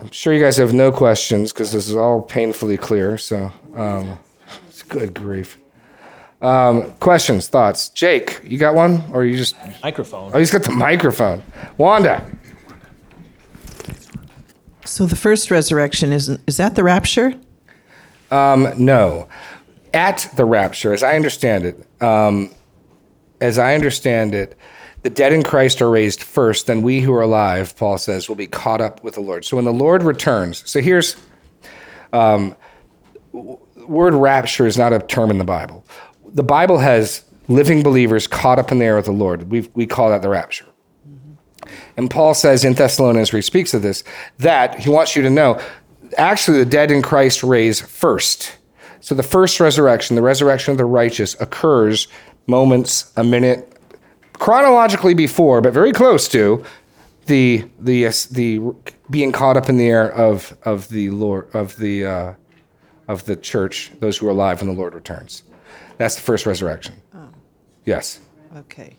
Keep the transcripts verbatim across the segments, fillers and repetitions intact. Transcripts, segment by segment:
I'm sure you guys have no questions because this is all painfully clear. So um, it's good grief. Um, questions, thoughts? Jake, you got one? Or you just... Microphone. Oh, he's got the microphone. Wanda. So the first resurrection, is is that the rapture? Um, no. At the rapture, as I understand it, um, as I understand it, the dead in Christ are raised first, then we who are alive, Paul says, will be caught up with the Lord. So when the Lord returns, so here's, um, w- word rapture is not a term in the Bible. The Bible has living believers caught up in the air with the Lord. We we call that the rapture. Mm-hmm. And Paul says in Thessalonians, where he speaks of this, that he wants you to know, actually the dead in Christ raise first. So the first resurrection, the resurrection of the righteous, occurs moments, a minute, chronologically before, but very close to the the the being caught up in the air of of the Lord of the uh, of the church, those who are alive when the Lord returns. That's the first resurrection. Oh. Yes. Okay.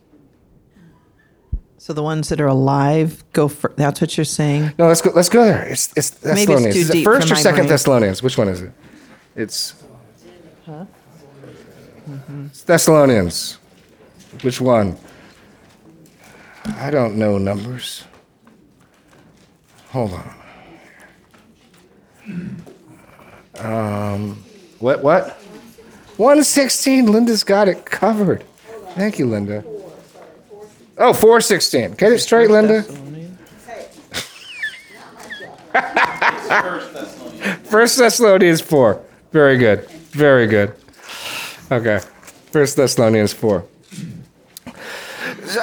So the ones that are alive go for, that's what you're saying? No, let's go. Let's go there. It's it's Thessalonians. Maybe it's too deep for my brain. First or Second Thessalonians? Which one is it? It's. Huh? Mm-hmm. It's Thessalonians. Which one? I don't know numbers. Hold on. Um, what, what? one sixteen, Linda's got it covered. Thank you, Linda. Oh, four sixteen. Get it straight, Linda. First Thessalonians four. Very good. Very good. Okay. First Thessalonians four.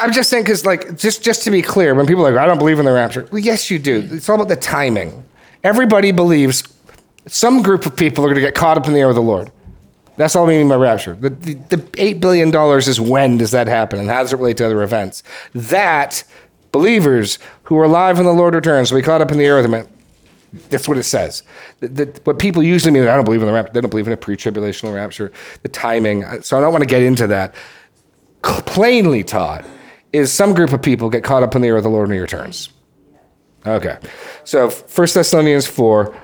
I'm just saying, because like, just, just to be clear, when people are like, I don't believe in the rapture. Well, yes, you do. It's all about the timing. Everybody believes some group of people are going to get caught up in the air with the Lord. That's all we mean by rapture. The, the, the eight billion dollars is when does that happen and how does it relate to other events? That believers who are alive when the Lord returns will be caught up in the air with him. That's what it says. The, the, what people usually mean, I don't believe in the rapture. They don't believe in a pre-tribulational rapture, the timing. So I don't want to get into that. Plainly taught is some group of people get caught up in the air with the Lord when he returns. Okay. So First Thessalonians four,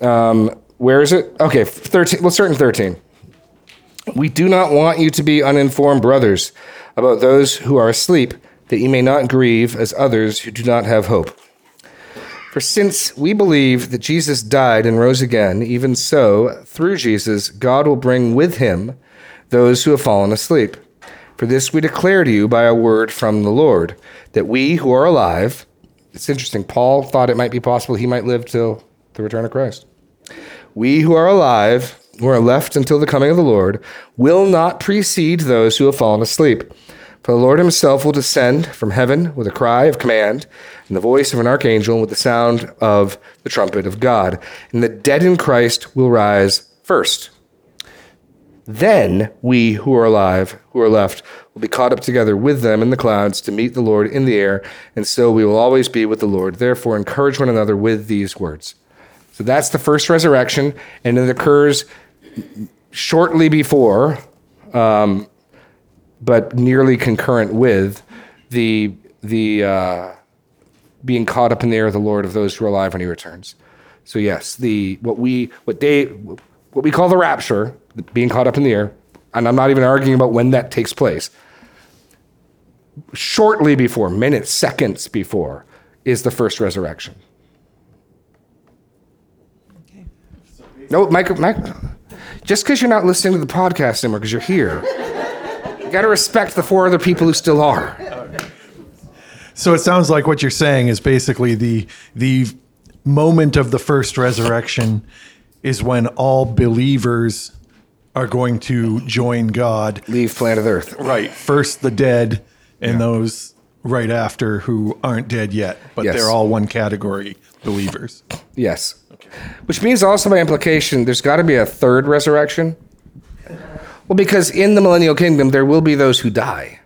um, where is it? Okay, thirteen. Let's start in thirteen. We do not want you to be uninformed, brothers, about those who are asleep, that you may not grieve as others who do not have hope. For since we believe that Jesus died and rose again, even so, through Jesus, God will bring with him those who have fallen asleep. For this we declare to you by a word from the Lord, that we who are alive, it's interesting, Paul thought it might be possible he might live till the return of Christ. We who are alive, who are left until the coming of the Lord, will not precede those who have fallen asleep. For the Lord himself will descend from heaven with a cry of command, and the voice of an archangel, and with the sound of the trumpet of God. And the dead in Christ will rise first. Then we who are alive, who are left, will be caught up together with them in the clouds to meet the Lord in the air, and so we will always be with the Lord. Therefore, encourage one another with these words. So that's the first resurrection, and it occurs shortly before, um, but nearly concurrent with the the uh, being caught up in the air of the Lord of those who are alive when he returns. So yes, the what we what they what we call the rapture. Being caught up in the air, and I'm not even arguing about when that takes place. Shortly before, minutes, seconds before, is the first resurrection. Okay. No, Mike, Mike, just because you're not listening to the podcast anymore, because you're here, you got to respect the four other people who still are. So it sounds like what you're saying is basically the the moment of the first resurrection is when all believers are going to join God. Leave planet Earth. Right. First the dead and yeah. those right after who aren't dead yet, but yes. They're all one category, believers. Yes. Okay. Which means also by implication, there's got to be a third resurrection. Well, because in the millennial kingdom, there will be those who die.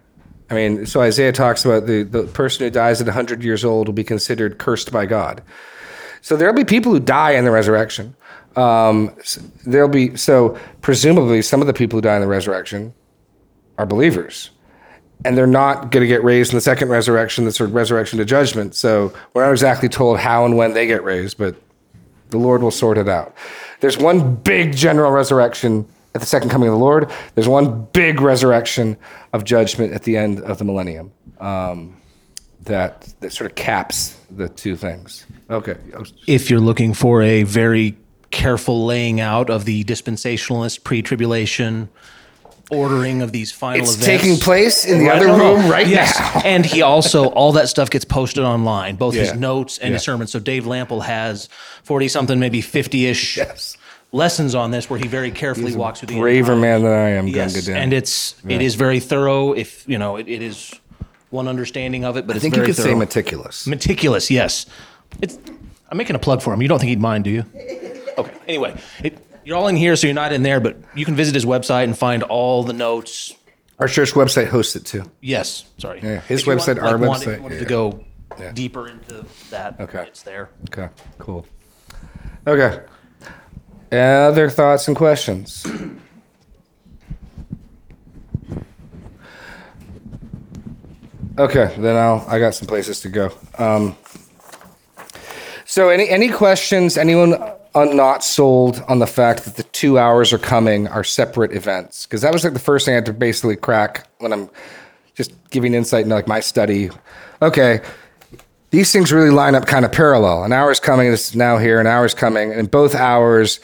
I mean, so Isaiah talks about the, the person who dies at one hundred years old will be considered cursed by God. So there'll be people who die in the resurrection. Um, there'll be, so presumably some of the people who die in the resurrection are believers. and they're not going to get raised in the second resurrection, the sort of resurrection to judgment. So we're not exactly told how and when they get raised, but the Lord will sort it out. There's one big general resurrection at the second coming of the Lord. There's one big resurrection of judgment at the end of the millennium. Um, that, that sort of caps the two things. Okay. If you're looking for a very careful laying out of the dispensationalist pre-tribulation ordering of these final it's events. It's taking place in the right, other room right yes. now. And he also, all that stuff gets posted online, both yeah. his notes and yeah. his sermons. So Dave Lample has forty-something, maybe fifty-ish yes. lessons on this, where he very carefully He's walks through the braver man than I am, yes. Gunga Din. And it's, yeah. it is very thorough, if, you know, it, it is one understanding of it, but I it's very thorough. I think you could thorough. say meticulous. Meticulous, yes. It's, I'm making a plug for him. You don't think he'd mind, do you? Okay, anyway, it, you're all in here, so you're not in there, but you can visit his website and find all the notes. Our church website hosts it, too. Yes, sorry. Yeah, his website, want, our like, website. Wanted, wanted yeah, to go yeah. deeper into that, okay. It's there. Okay, cool. Okay. Other thoughts and questions? Okay, then I'll, I got some places to go. Um, so any any questions, anyone... I'm not sold on the fact that the two hours are coming are separate events, because that was like the first thing I had to basically crack when I'm just giving insight into like my study. Okay, these things really line up kind of parallel. An hour is coming, this is now here, an hour is coming, and in both hours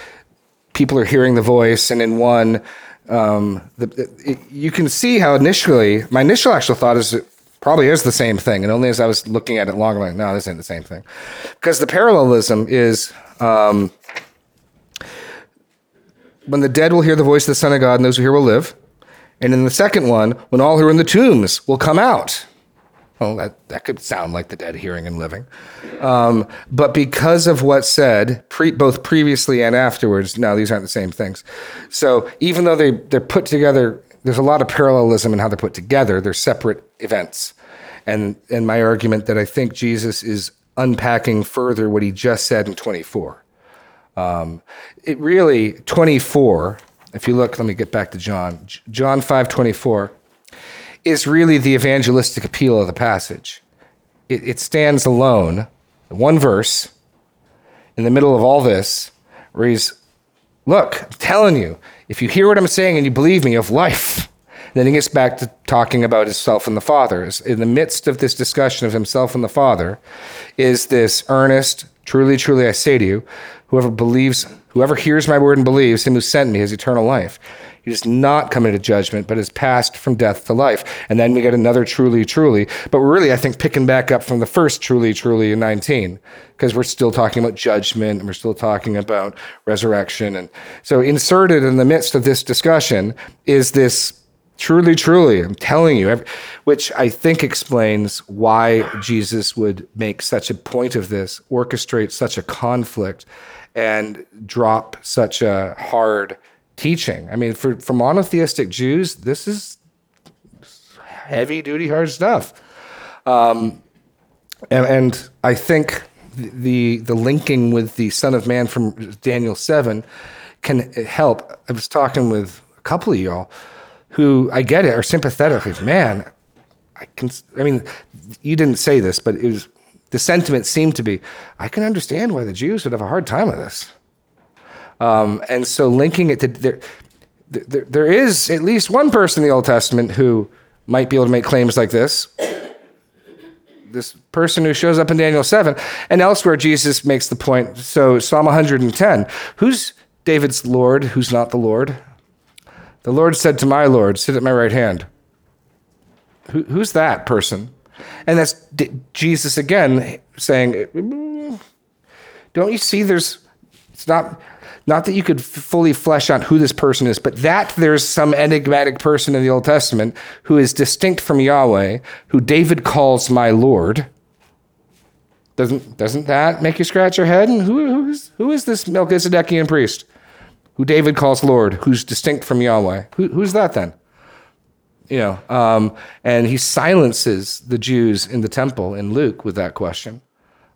people are hearing the voice, and in one, um, the, it, you can see how initially, my initial actual thought is that probably is the same thing, and only as I was looking at it longer, I'm like, no, this ain't the same thing, because the parallelism is. Um, when the dead will hear the voice of the Son of God, and those who hear will live. And in the second one, when all who are in the tombs will come out. Well, that, that could sound like the dead hearing and living. Um, but because of what's said, pre, both previously and afterwards, no, these aren't the same things. So even though they, they're put together, there's a lot of parallelism in how they're put together. They're separate events. And, and my argument that I think Jesus is unpacking further what he just said in twenty-four. Um, it really, twenty-four, if you look, let me get back to John. John five twenty-four is really the evangelistic appeal of the passage. It, it stands alone, one verse, in the middle of all this, where he's, look, I'm telling you, if you hear what I'm saying and you believe me, you have life. Then he gets back to talking about himself and the Father. In the midst of this discussion of himself and the Father is this earnest, truly, truly, I say to you, whoever believes, whoever hears my word and believes him who sent me has eternal life. He does not come into judgment, but is passed from death to life. And then we get another truly, truly. But we're really, I think, picking back up from the first truly, truly in nineteen, because we're still talking about judgment and we're still talking about resurrection. And so inserted in the midst of this discussion is this truly, truly, I'm telling you, which I think explains why Jesus would make such a point of this, orchestrate such a conflict, and drop such a hard teaching. I mean, for, for monotheistic Jews, this is heavy-duty, hard stuff. Um, and, and I think the the linking with the Son of Man from Daniel seven can help. I was talking with a couple of y'all who, I get it, are sympathetic. Man, I can, I mean, you didn't say this, but it was, the sentiment seemed to be, I can understand why the Jews would have a hard time with this. Um, and so linking it to, there, there, there is at least one person in the Old Testament who might be able to make claims like this. This person who shows up in Daniel seven, and elsewhere Jesus makes the point, so Psalm one hundred ten, who's David's Lord, who's not the Lord? The Lord said to my Lord, sit at my right hand. Who, who's that person? And that's D- Jesus again saying, don't you see there's, it's not, not that you could f- fully flesh out who this person is, but that there's some enigmatic person in the Old Testament who is distinct from Yahweh, who David calls my Lord. Doesn't, doesn't that make you scratch your head? And who, who is, who is this Melchizedekian priest who David calls Lord, who's distinct from Yahweh? Who, who's that then? You know, um, and he silences the Jews in the temple in Luke with that question.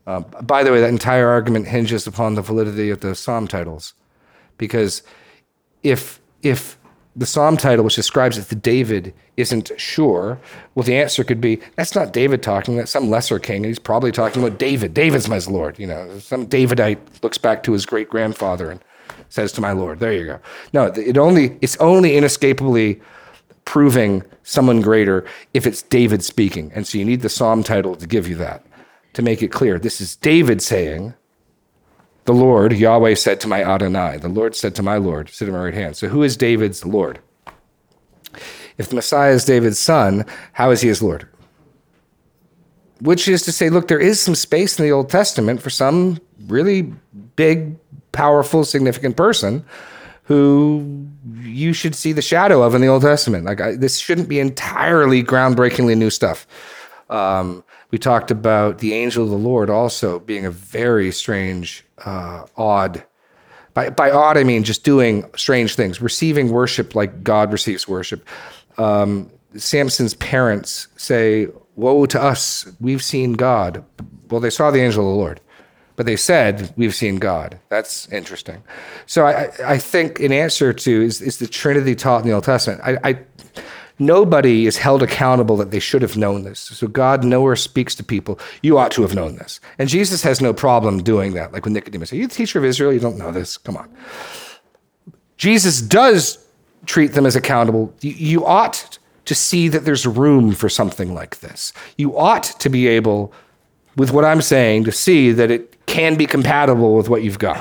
Uh, by the way, that entire argument hinges upon the validity of the psalm titles, because if if the psalm title, which describes it to David, isn't sure, well, the answer could be, that's not David talking, that's some lesser king, and he's probably talking about David. David's my Lord. You know, some Davidite looks back to his great-grandfather and says to my Lord. There you go. No, it only it's only inescapably proving someone greater if it's David speaking. And so you need the psalm title to give you that, to make it clear. This is David saying, the Lord, Yahweh, said to my Adonai. The Lord said to my Lord, sit at my right hand. So who is David's Lord? If the Messiah is David's son, how is he his Lord? Which is to say, look, there is some space in the Old Testament for some really big, powerful, significant person who you should see the shadow of in the Old Testament. Like I, this shouldn't be entirely groundbreakingly new stuff. Um, we talked about the angel of the Lord also being a very strange, uh, odd, by, by odd, I mean, just doing strange things, receiving worship like God receives worship. Um, Samson's parents say, woe to us, we've seen God. Well, they saw the angel of the Lord, but they said, we've seen God. That's interesting. So I, I think in answer to is, is the Trinity taught in the Old Testament. I, I Nobody is held accountable that they should have known this. So God nowhere speaks to people, you ought to have known this. And Jesus has no problem doing that. Like when Nicodemus, are you the teacher of Israel? You don't know this, come on. Jesus does treat them as accountable. You ought to see that there's room for something like this. You ought to be able, with what I'm saying, to see that it can be compatible with what you've got.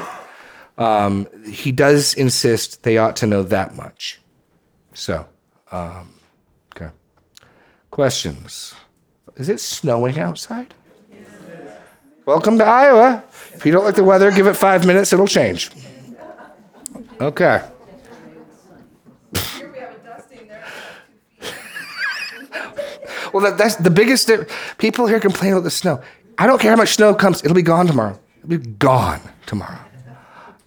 Um, he does insist they ought to know that much. So, um, questions. Is it snowing outside? Yes. Welcome to Iowa. If you don't like the weather, give it five minutes, it'll change. Okay. Here we have a dusting there. Well, that, that's the biggest thing. People here complain about the snow. I don't care how much snow comes, it'll be gone tomorrow. It'll be gone tomorrow.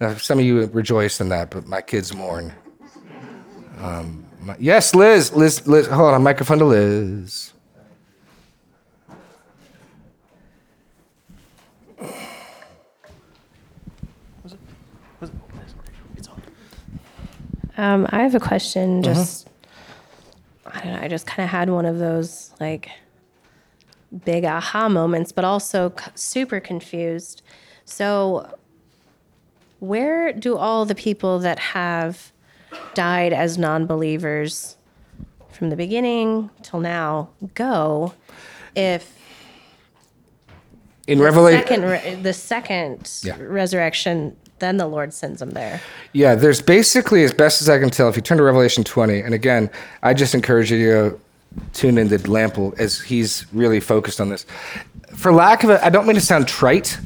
Now, some of you rejoice in that, but my kids mourn. Um, Yes, Liz, Liz, Liz, hold on, microphone to Liz. Um, I have a question, just, mm-hmm. I don't know, I just kind of had one of those, like, big aha moments, but also c- super confused. So, where do all the people that have died as non-believers from the beginning till now go if in Revelation second re- the second yeah. resurrection, then the Lord sends them there? Yeah, there's basically, as best as I can tell, if you turn to Revelation twenty, and again, I just encourage you to tune in to Lample as he's really focused on this. For lack of a, I don't mean to sound trite,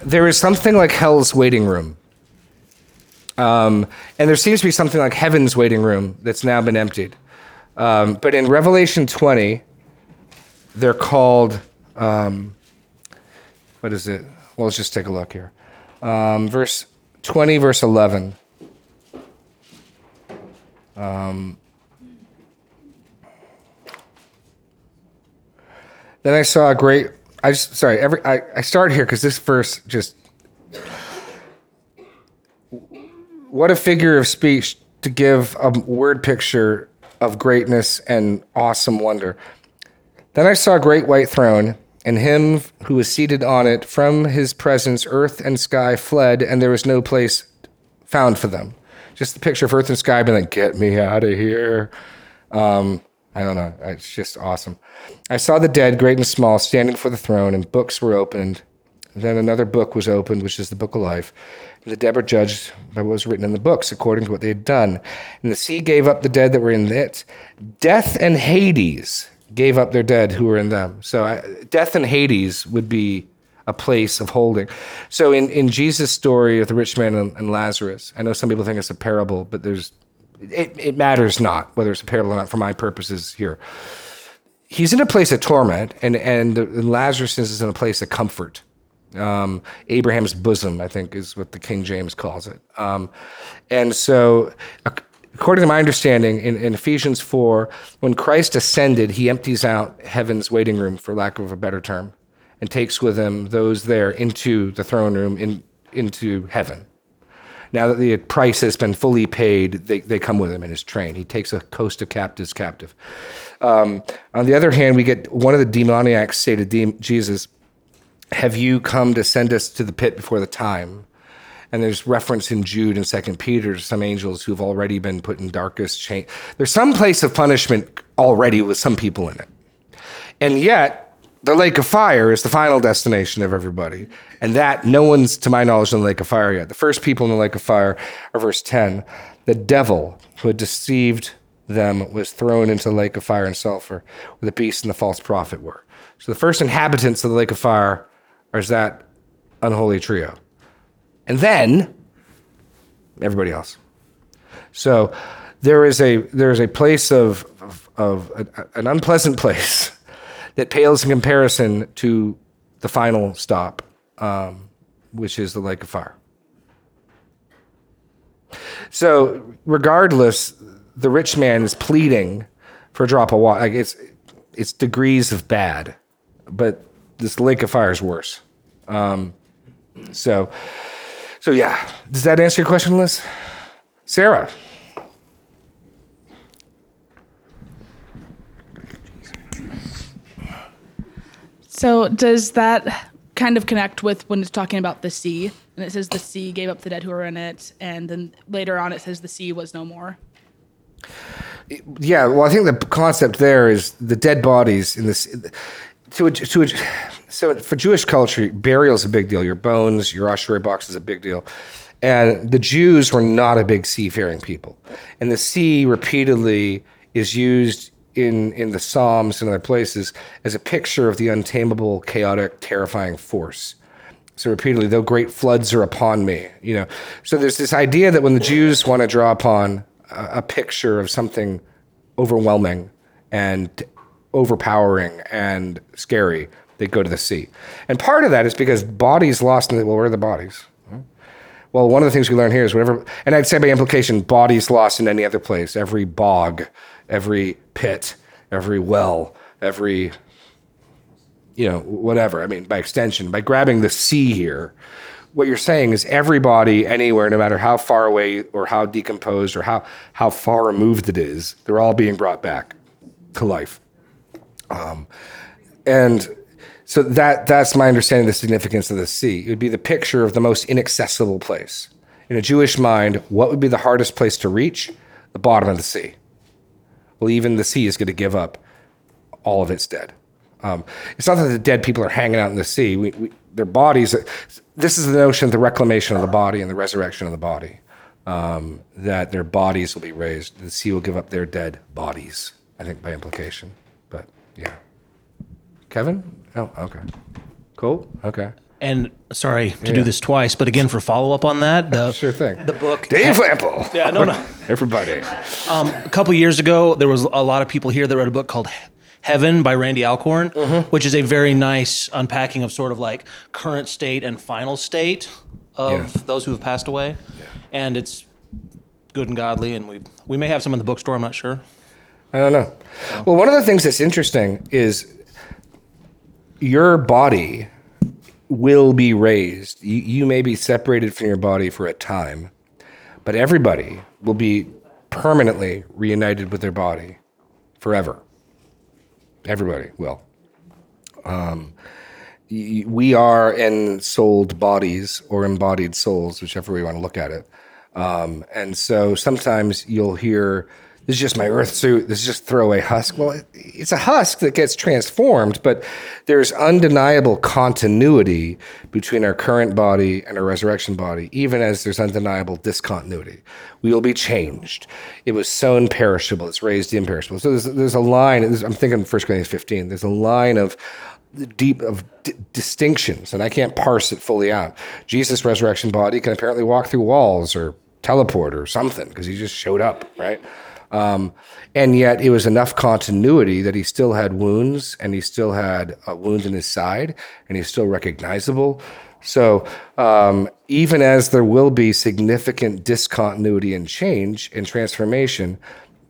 there is something like hell's waiting room. Um, and there seems to be something like heaven's waiting room that's now been emptied. Um, but in Revelation twenty, they're called, um, what is it? Well, let's just take a look here. Um, verse twenty, verse eleven. Um, then I saw a great, I just, sorry, every, I, I start here because this verse just... What a figure of speech to give a word picture of greatness and awesome wonder. Then I saw a great white throne, and him who was seated on it. From his presence, earth and sky fled, and there was no place found for them. Just the picture of earth and sky being like, get me out of here. Um, I don't know. It's just awesome. I saw the dead, great and small, standing before the throne, and books were opened. Then another book was opened, which is the book of life. The dead were judged by what was written in the books, according to what they had done. And the sea gave up the dead that were in it. Death and Hades gave up their dead who were in them. So I, death and Hades would be a place of holding. So in, in Jesus' story of the rich man and, and Lazarus, I know some people think it's a parable, but there's it, it matters not whether it's a parable or not for my purposes here. He's in a place of torment, and, and, and Lazarus is in a place of comfort. Um, Abraham's bosom, I think, is what the King James calls it. Um, and so, according to my understanding, in, in Ephesians four, when Christ ascended, he empties out heaven's waiting room, for lack of a better term, and takes with him those there into the throne room, in, into heaven. Now that the price has been fully paid, they, they come with him in his train. He takes a host of captives captive. Um, on the other hand, we get one of the demoniacs say to de- Jesus, have you come to send us to the pit before the time? And there's reference in Jude and Second Peter to some angels who've already been put in darkest chains. There's some place of punishment already with some people in it. And yet, the lake of fire is the final destination of everybody. And that, no one's, to my knowledge, in the lake of fire yet. The first people in the lake of fire are verse ten. The devil who had deceived them was thrown into the lake of fire and sulfur, where the beast and the false prophet were. So the first inhabitants of the lake of fire are that unholy trio. And then everybody else. So there is a there is a place of of, of a, an unpleasant place that pales in comparison to the final stop, um, which is the lake of fire. So regardless, the rich man is pleading for a drop of water. Like it's it's degrees of bad, but this lake of fire is worse. Um, so. So yeah, does that answer your question, Liz? Sarah. So does that kind of connect with when it's talking about the sea? And it says the sea gave up the dead who were in it. And then later on it says the sea was no more. Yeah, well, I think the concept there is the dead bodies in this. To a, to a, so for Jewish culture, burial is a big deal. Your bones, your ossuary box is a big deal. And the Jews were not a big seafaring people. And the sea repeatedly is used in, in the Psalms and other places as a picture of the untamable, chaotic, terrifying force. So repeatedly, though great floods are upon me, you know. So there's this idea that when the Jews want to draw upon a, a picture of something overwhelming and overpowering and scary, they go to the sea. And part of that is because bodies lost, and they, well, where are the bodies? Well, one of the things we learn here is whatever, and I'd say by implication, bodies lost in any other place, every bog, every pit, every well, every, you know, whatever. I mean, by extension, by grabbing the sea here, what you're saying is every body anywhere, no matter how far away or how decomposed or how, how far removed it is, they're all being brought back to life. Um, and so that that's my understanding of the significance of the sea. It would be the picture of the most inaccessible place. In a Jewish mind, what would be the hardest place to reach? The bottom of the sea. Well, even the sea is going to give up all of its dead. Um, it's not that the dead people are hanging out in the sea. We, we, their bodies, are, this is the notion of the reclamation of the body and the resurrection of the body, um, that their bodies will be raised. The sea will give up their dead bodies, I think by implication. Yeah. Kevin? Oh, okay. Cool. Okay. And sorry to yeah. do this twice, but again, for follow-up on that, the, sure thing. The book. Dave Lample. Yeah, no, no. Everybody. Um, a couple years ago, there was a lot of people here that wrote a book called Heaven by Randy Alcorn, mm-hmm. which is a very nice unpacking of sort of like current state and final state of yeah. those who have passed away. Yeah. And it's good and godly, and we we may have some in the bookstore, I'm not sure. I don't know. Well, one of the things that's interesting is your body will be raised. You, you may be separated from your body for a time, but everybody will be permanently reunited with their body forever. Everybody will. Um, we are ensouled bodies or embodied souls, whichever way you want to look at it. Um, and so sometimes you'll hear, this is just my earth suit. This is just throwaway husk. Well, it's a husk that gets transformed, but there's undeniable continuity between our current body and our resurrection body, even as there's undeniable discontinuity. We will be changed. It was sown perishable. It's raised imperishable. So there's, there's a line, I'm thinking First Corinthians fifteen, there's a line of deep of d- distinctions, and I can't parse it fully out. Jesus' resurrection body can apparently walk through walls or teleport or something because he just showed up, right? Um, and yet it was enough continuity that he still had wounds, and he still had a wound in his side, and he's still recognizable. So um, even as there will be significant discontinuity and change and transformation,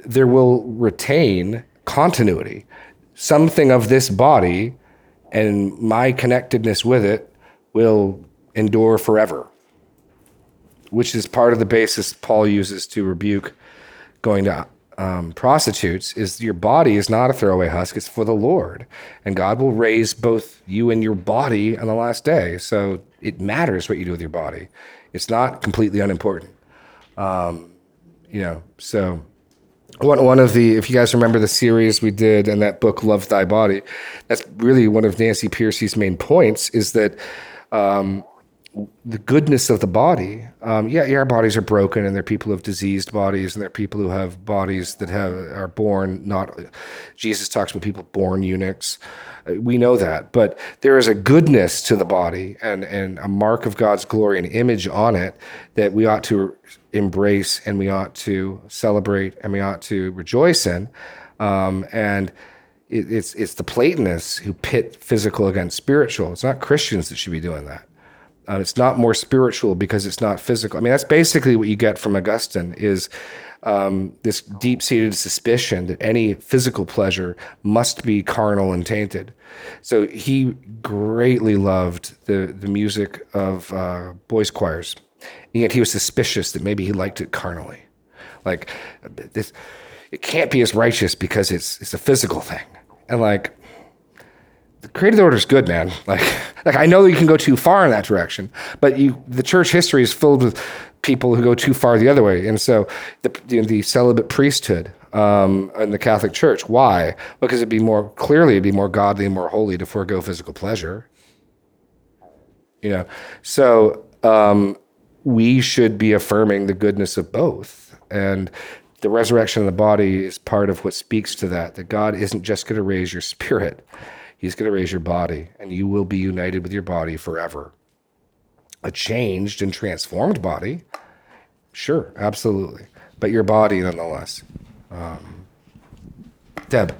there will retain continuity. Something of this body and my connectedness with it will endure forever. which is part of the basis Paul uses to rebuke going to um, prostitutes, is your body is not a throwaway husk. It's for the Lord. And God will raise both you and your body on the last day. So it matters what you do with your body. It's not completely unimportant. Um, you know, so... One of the, if you guys remember the series we did and that book, Love Thy Body, that's really one of Nancy Piercy's main points, is that um, the goodness of the body, um, yeah, yeah, our bodies are broken, and there are people who have diseased bodies, and there are people who have bodies that have are born not, Jesus talks about people born eunuchs. We know that, but there is a goodness to the body and, and a mark of God's glory, an image on it that we ought to embrace and we ought to celebrate and we ought to rejoice in. Um, and it, it's it's the Platonists who pit physical against spiritual. It's not Christians that should be doing that. Uh, it's not more spiritual because it's not physical. I mean, that's basically what you get from Augustine is um, this deep-seated suspicion that any physical pleasure must be carnal and tainted. So he greatly loved the, the music of uh, boys' choirs, and yet he was suspicious that maybe he liked it carnally. Like, this, it can't be as righteous because it's it's a physical thing. And like, the created order is good, man. Like, like I know that you can go too far in that direction, but you, the church history is filled with people who go too far the other way. And so the, you know, the celibate priesthood um, in the Catholic Church, why? Because it'd be more, clearly it'd be more godly and more holy to forego physical pleasure. You know, so um, we should be affirming the goodness of both. And the resurrection of the body is part of what speaks to that, that God isn't just going to raise your spirit. He's going to raise your body, and you will be united with your body forever. A changed and transformed body, sure, absolutely, but your body nonetheless. Um, Deb,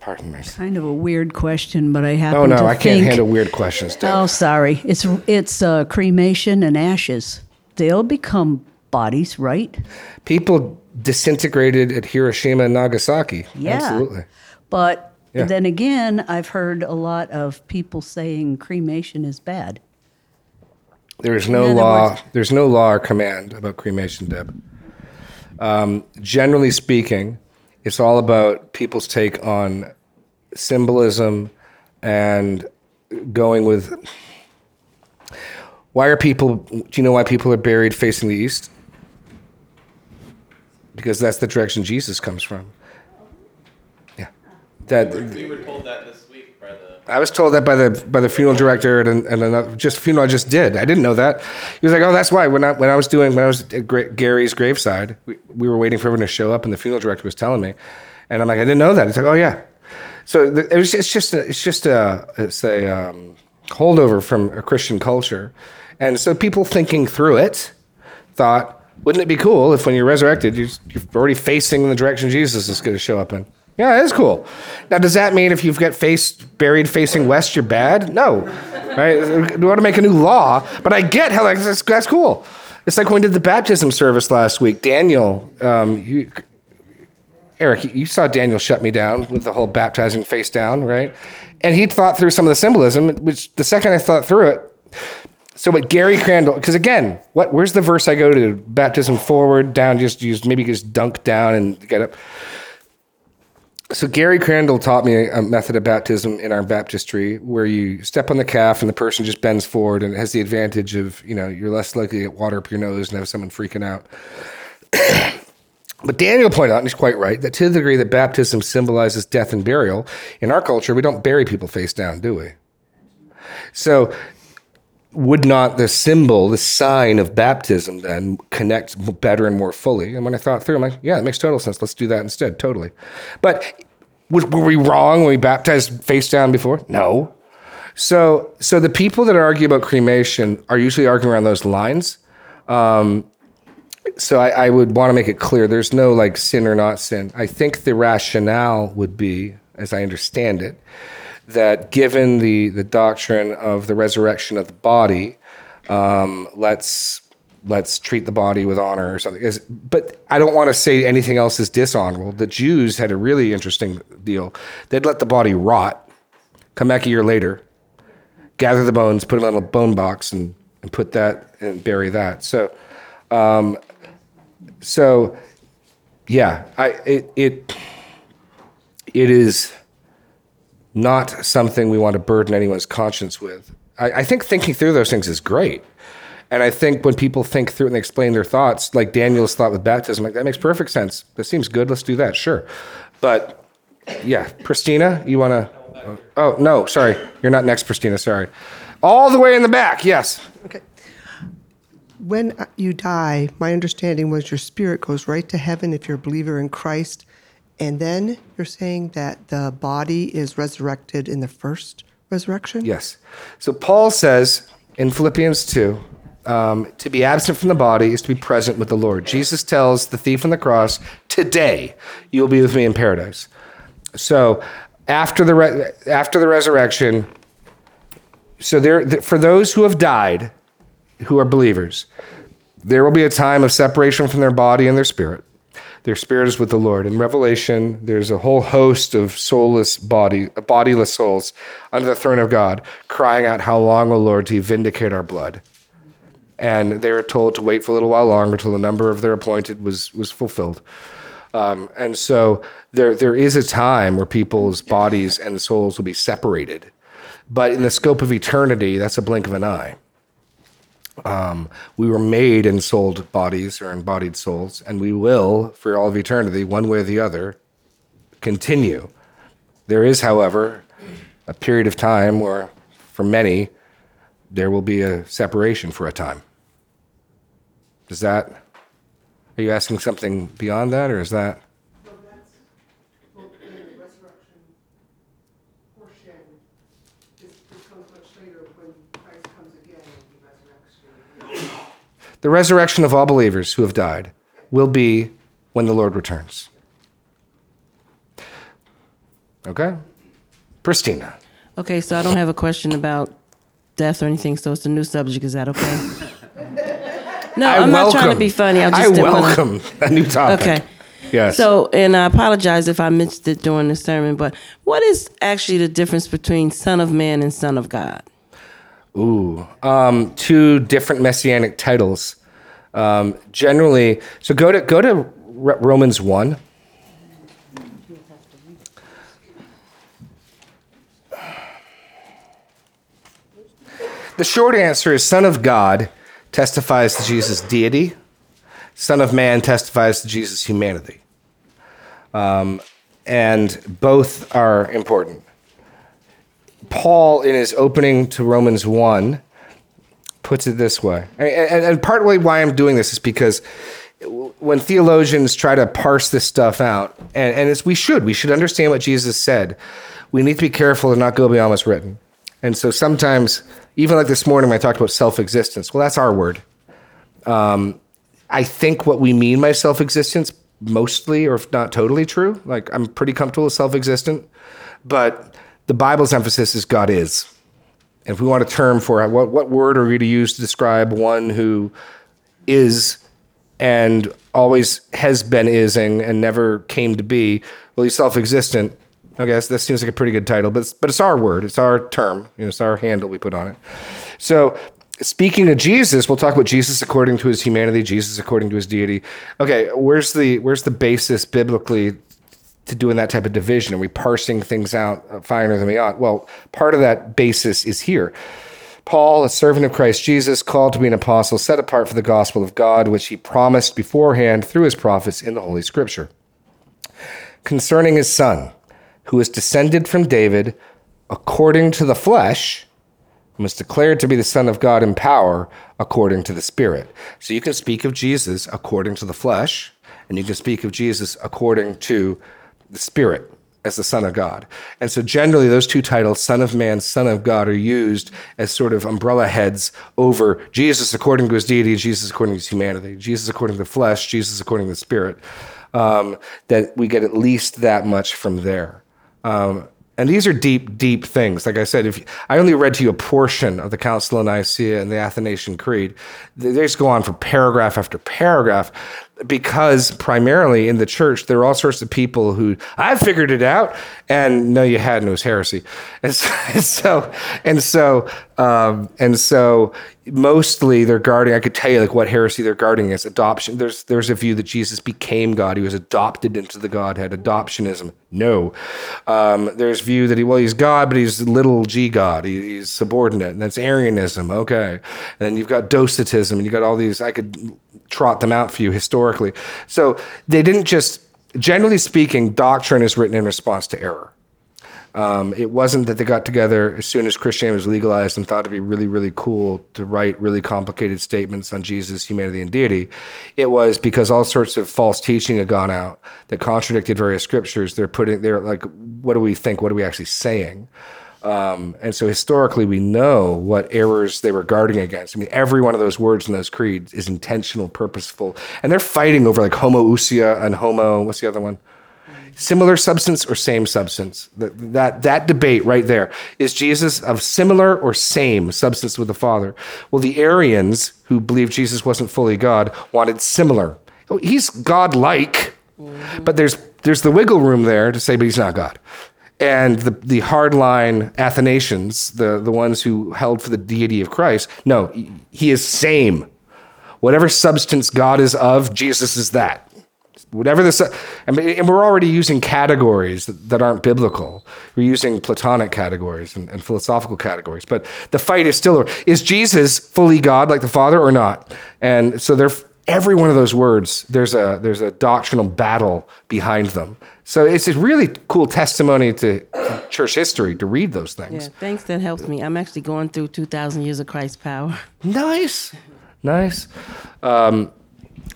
pardon me. Kind of a weird question, but I happen. Oh no, to I think, can't handle weird questions, Deb. Oh, sorry. It's it's uh, cremation and ashes. They'll become bodies, right? People disintegrated at Hiroshima and Nagasaki. Yeah, absolutely. But yeah. Then again, I've heard a lot of people saying cremation is bad. There is no law. Words, there's no law or command about cremation, Deb. Um, generally speaking, it's all about people's take on symbolism and going with. Why are people? Do you know why people are buried facing the east? Because that's the direction Jesus comes from. That, we were told that this week by the. I was told that by the by the funeral director and and another, just funeral I just did. I didn't know that. He was like, "Oh, that's why." When I when I was doing when I was at Gary's graveside, we, we were waiting for everyone to show up, and the funeral director was telling me, and I'm like, "I didn't know that." He's like, "Oh yeah." So the, it was it's just a, it's just a it's a um, holdover from a Christian culture, and so people thinking through it thought, "Wouldn't it be cool if when you're resurrected, you're, you're already facing the direction Jesus is going to show up in?" Yeah, it is cool. Now, does that mean if you've got face buried facing west, you're bad? No, right? We want to make a new law, but I get how like, that's, that's cool. It's like when we did the baptism service last week. Daniel, um, you, Eric, you saw Daniel shut me down with the whole baptizing face down, right? And he thought through some of the symbolism, which the second I thought through it, so what Gary Crandall, because again, what where's the verse I go to? Baptism forward, down, just use maybe just dunk down and get up. So Gary Crandall taught me a method of baptism in our baptistry where you step on the calf and the person just bends forward, and it has the advantage of, you know, you're less likely to get water up your nose and have someone freaking out. But Daniel pointed out, and he's quite right, that to the degree that baptism symbolizes death and burial, in our culture, we don't bury people face down, do we? So would not the symbol, the sign of baptism then connect better and more fully? And when I thought through, I'm like, yeah, it makes total sense. Let's do that instead, totally. But were we wrong when we baptized face down before? No. So so the people that argue about cremation are usually arguing around those lines. Um, so I, I would want to make it clear. There's no like sin or not sin. I think the rationale would be, as I understand it, that given the, the doctrine of the resurrection of the body, um, let's let's treat the body with honor or something. It's, but I don't want to say anything else is dishonorable. The Jews had a really interesting deal. They'd let the body rot, come back a year later, gather the bones, put them in a bone box, and, and put that and bury that. So, um, so yeah, I it it it is not something we want to burden anyone's conscience with. I, I think thinking through those things is great. And I think when people think through it and they explain their thoughts, like Daniel's thought with baptism, like that makes perfect sense. That seems good. Let's do that. Sure. But yeah, Christina, you want to? Oh, no, sorry. You're not next, Christina. Sorry. All the way in the back. Yes. Okay. When you die, my understanding was your spirit goes right to heaven if you're a believer in Christ. And then you're saying that the body is resurrected in the first resurrection? Yes. So Paul says in Philippians two, Um, to be absent from the body is to be present with the Lord. Jesus tells the thief on the cross, today you'll be with me in paradise. So after the re- after the resurrection, so there th- for those who have died, who are believers, there will be a time of separation from their body and their spirit. Their spirit is with the Lord. In Revelation, there's a whole host of soulless body, bodiless souls under the throne of God, crying out, how long, O Lord, do you vindicate our blood? And they were told to wait for a little while longer till the number of their appointed was was fulfilled. Um, and so there there is a time where people's bodies and souls will be separated. But in the scope of eternity, that's a blink of an eye. Um, we were made in souled bodies or embodied souls, and we will, for all of eternity, one way or the other, continue. There is, however, a period of time where, for many, there will be a separation for a time. Does that, are you asking something beyond that, or is that? So that's well, the resurrection portion. This, this comes much later when Christ comes again in the resurrection. The resurrection of all believers who have died will be when the Lord returns. Okay? Christina. Okay, so I don't have a question about death or anything, so it's a new subject. Is that okay? No, I I'm welcome. Not trying to be funny. I, just I welcome wanna... a new topic. Okay. Yes. So, and I apologize if I mentioned it during the sermon, but what is actually the difference between Son of Man and Son of God? Ooh, um, two different messianic titles. Um, generally, so go to go to Romans one. The short answer is Son of God testifies to Jesus' deity. Son of Man testifies to Jesus' humanity. Um, and both are important. Paul, in his opening to Romans one, puts it this way. And, and, and partly why I'm doing this is because when theologians try to parse this stuff out, and, and as we should, we should understand what Jesus said, we need to be careful to not go beyond what's written. And so sometimes, even like this morning when I talked about self-existence, well, that's our word. Um, I think what we mean by self-existence, mostly, or if not totally true, like I'm pretty comfortable with self-existent, but the Bible's emphasis is God is. And if we want a term for it, what, what word are we to use to describe one who is and always has been ising and never came to be, well, he's self-existent. Okay, so that seems like a pretty good title, but it's, but it's our word. It's our term. You know, it's our handle we put on it. So speaking to Jesus, we'll talk about Jesus according to his humanity, Jesus according to his deity. Okay, where's the where's the basis biblically to doing that type of division? Are we parsing things out finer than we ought? Well, part of that basis is here. Paul, a servant of Christ Jesus, called to be an apostle, set apart for the gospel of God, which he promised beforehand through his prophets in the Holy Scripture. Concerning his son, who is descended from David according to the flesh, and was declared to be the Son of God in power according to the Spirit. So you can speak of Jesus according to the flesh, and you can speak of Jesus according to the Spirit as the Son of God. And so generally those two titles, Son of Man, Son of God, are used as sort of umbrella heads over Jesus according to his deity, Jesus according to his humanity, Jesus according to the flesh, Jesus according to the Spirit, um, that we get at least that much from there. Um, and these are deep, deep things. Like I said, if you, I only read to you a portion of the Council of Nicaea and the Athanasian Creed. They just go on for paragraph after paragraph. because primarily in the church, there are all sorts of people who, I figured it out, and no, you hadn't, it was heresy. And so, and so, and so, um, and so mostly they're guarding, I could tell you like what heresy they're guarding is adoption. There's, there's a view that Jesus became God. He was adopted into the Godhead, adoptionism. No. Um, there's view that he, well, he's God, but he's little g God. He, he's subordinate. And that's Arianism. Okay. And then you've got Docetism, and you've got all these, I could trot them out for you historically. So they didn't just, generally speaking, doctrine is written in response to error. Um, it wasn't that they got together as soon as Christianity was legalized and thought it'd be really, really cool to write really complicated statements on Jesus, humanity, and deity. It was because all sorts of false teaching had gone out that contradicted various scriptures. They're putting, they're like, what do we think? What are we actually saying? Um, and so historically, we know what errors they were guarding against. I mean, every one of those words in those creeds is intentional, purposeful. And they're fighting over like homoousia and homo, what's the other one? Similar substance or same substance? That, that that debate right there. Is Jesus of similar or same substance with the Father? Well, the Arians, who believed Jesus wasn't fully God, wanted similar. Oh, he's God-like, mm-hmm. but there's there's the wiggle room there to say, but he's not God. And the, the hardline Athanasians, the, the ones who held for the deity of Christ, no, he is same. Whatever substance God is of, Jesus is that. Whatever this, and we're already using categories that aren't biblical. We're using Platonic categories and, and philosophical categories, but the fight is still, is Jesus fully God like the Father or not? And so there, every one of those words, there's a there's a doctrinal battle behind them. So it's a really cool testimony to church history to read those things. Yeah, thanks, that helps me. I'm actually going through two thousand years of Christ's power. Nice, nice. Um,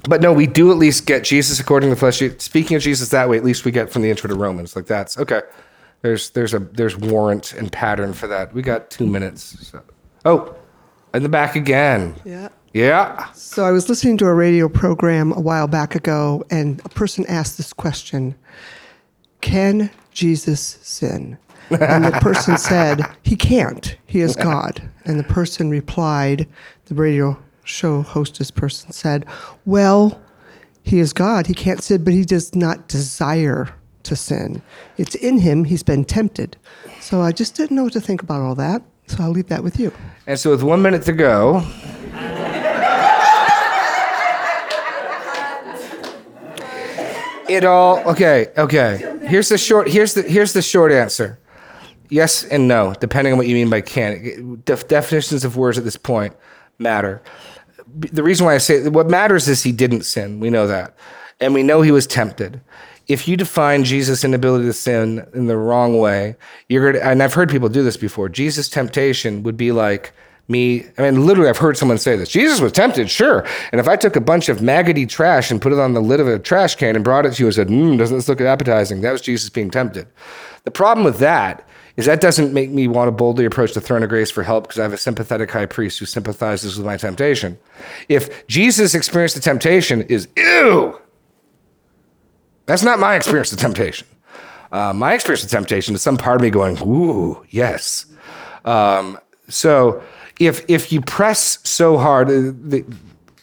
But no, we do at least get Jesus according to the flesh. Speaking of Jesus that way, at least we get from the intro to Romans. Like that's okay. There's there's a there's warrant and pattern for that. We got two minutes. So. Oh, in the back again. Yeah. Yeah. So I was listening to a radio program a while back ago, and a person asked this question: can Jesus sin? And the person said he can't. He is God. And the person replied, the radio show hostess person said, well, he is God. He can't sin, but he does not desire to sin. It's in him. He's been tempted. So I just didn't know what to think about all that. So I'll leave that with you. And so with one minute to go, it all, okay, okay. Here's the short, here's the, here's the short answer. Yes and no, depending on what you mean by can. Def- definitions of words at this point matter. The reason why I say what matters is he didn't sin. We know that. And we know he was tempted. If you define Jesus' inability to sin in the wrong way, you're gonna, and I've heard people do this before, Jesus' temptation would be like me. I mean, literally, I've heard someone say this. Jesus was tempted, sure. And if I took a bunch of maggoty trash and put it on the lid of a trash can and brought it to you and said, mmm, doesn't this look appetizing? That was Jesus being tempted. The problem with that is that doesn't make me want to boldly approach the throne of grace for help because I have a sympathetic high priest who sympathizes with my temptation. If Jesus' experience of temptation is, ew, that's not my experience of temptation. Uh, my experience of temptation is some part of me going, ooh, yes. Um, so if if you press so hard, the,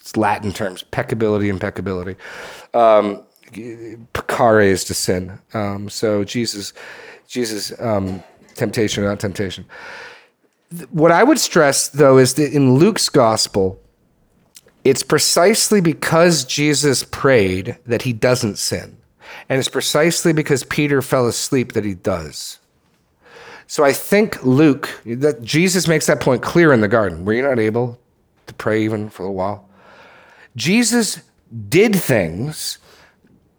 it's Latin terms, peccability, impeccability. Um, peccare is to sin. Um, so Jesus, Jesus, um, temptation or not temptation. What I would stress, though, is that in Luke's gospel, it's precisely because Jesus prayed that he doesn't sin. And it's precisely because Peter fell asleep that he does. So I think Luke, that Jesus makes that point clear in the garden. Were you not able to pray even for a while? Jesus did things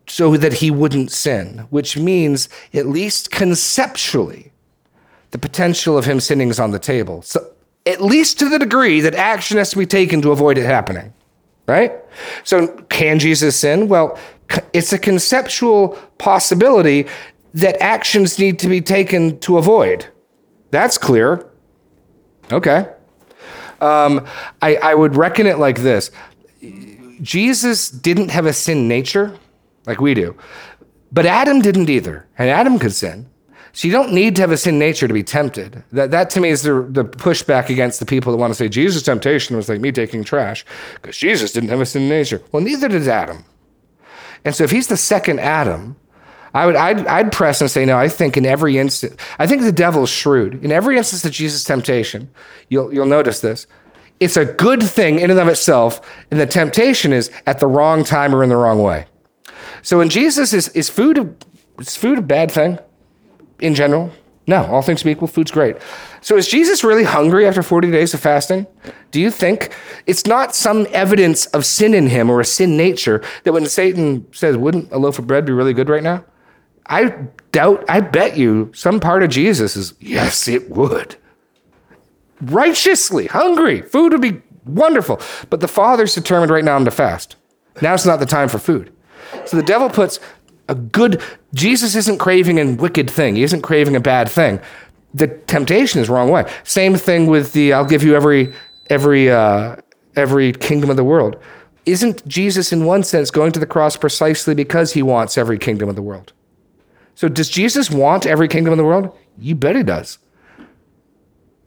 so that he wouldn't sin, which means, at least conceptually, the potential of him sinning is on the table. So at least to the degree that action has to be taken to avoid it happening, right? So can Jesus sin? Well, it's a conceptual possibility that actions need to be taken to avoid. That's clear. Okay. Um, I, I would reckon it like this. Jesus didn't have a sin nature, like we do. But Adam didn't either, and Adam could sin. So you don't need to have a sin nature to be tempted. That, that to me is the, the pushback against the people that want to say Jesus' temptation was like me taking trash, because Jesus didn't have a sin nature. Well, neither did Adam. And so if he's the second Adam, I would, I'd, I'd press and say, no, I think in every instance, I think the devil is shrewd. In every instance of Jesus' temptation, you'll, you'll notice this, it's a good thing in and of itself, and the temptation is at the wrong time or in the wrong way. So when Jesus, is, is food is food a bad thing in general? No, all things be equal, food's great. So is Jesus really hungry after forty days of fasting? Do you think it's not some evidence of sin in him or a sin nature that when Satan says, wouldn't a loaf of bread be really good right now? I doubt, I bet you some part of Jesus is, yes, it would. Righteously, hungry, food would be wonderful. But the Father's determined right now I'm to fast. Now's not the time for food. So the devil puts a good, Jesus isn't craving a wicked thing. He isn't craving a bad thing. The temptation is the wrong way. Same thing with the, I'll give you every, every, uh, every kingdom of the world. Isn't Jesus in one sense going to the cross precisely because he wants every kingdom of the world? So does Jesus want every kingdom of the world? You bet he does.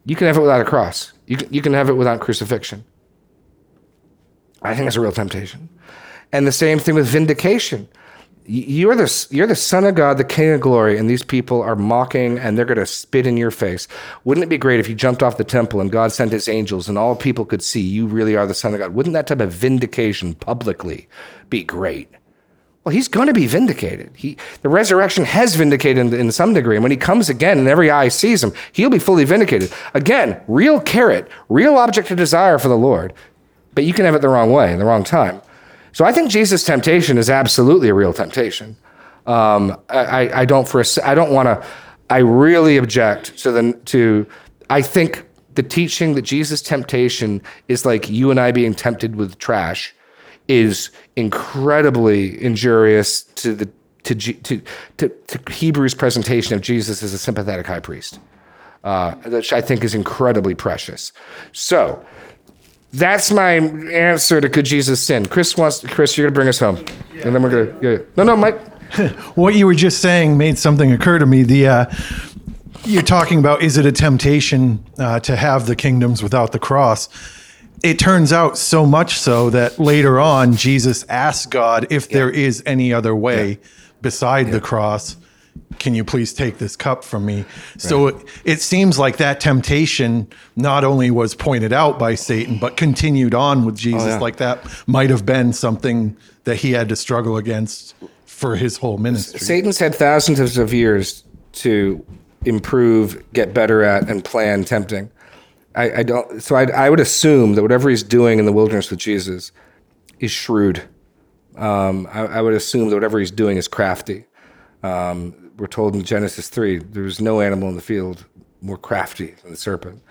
You can have it without a cross. You can, you can have it without crucifixion. I think that's a real temptation. And the same thing with vindication. You're the, you're the Son of God, the King of glory, and these people are mocking and they're going to spit in your face. Wouldn't it be great if you jumped off the temple and God sent his angels and all people could see you really are the Son of God? Wouldn't that type of vindication publicly be great? Well, he's going to be vindicated. He, the resurrection has vindicated him in some degree. And when he comes again and every eye sees him, he'll be fully vindicated. Again, real carrot, real object of desire for the Lord. But you can have it the wrong way, in the wrong time. So I think Jesus' temptation is absolutely a real temptation. Um, I, I don't for a, I don't want to, I really object to the, to, I think the teaching that Jesus' temptation is like you and I being tempted with trash is incredibly injurious to the, to, to, to, to Hebrews' presentation of Jesus as a sympathetic high priest, uh, which I think is incredibly precious. So, that's my answer to could Jesus sin. Chris wants. To, Chris, you're gonna bring us home, yeah. And then we're gonna. Yeah, yeah. No, no, Mike. What you were just saying made something occur to me. The uh, you're talking about is it a temptation uh, to have the kingdoms without the cross? It turns out so much so that later on Jesus asks God if yeah. there is any other way yeah. beside yeah. the cross. Can you please take this cup from me? Right. So it, it seems like that temptation not only was pointed out by Satan, but continued on with Jesus. Oh, yeah. Like that might have been something that he had to struggle against for his whole ministry. Satan's had thousands of years to improve, get better at, and plan tempting. I, I don't. So I, I would assume that whatever he's doing in the wilderness with Jesus is shrewd. Um, I, I would assume that whatever he's doing is crafty. Um, We're told in Genesis three, there was no animal in the field more crafty than the serpent.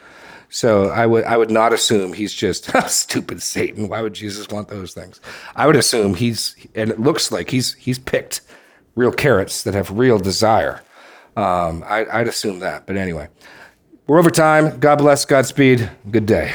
So I would I would not assume he's just, stupid Satan, why would Jesus want those things? I would assume he's, and it looks like he's he's picked real carrots that have real desire. Um, I, I'd assume that, but anyway. We're over time. God bless, Godspeed, good day.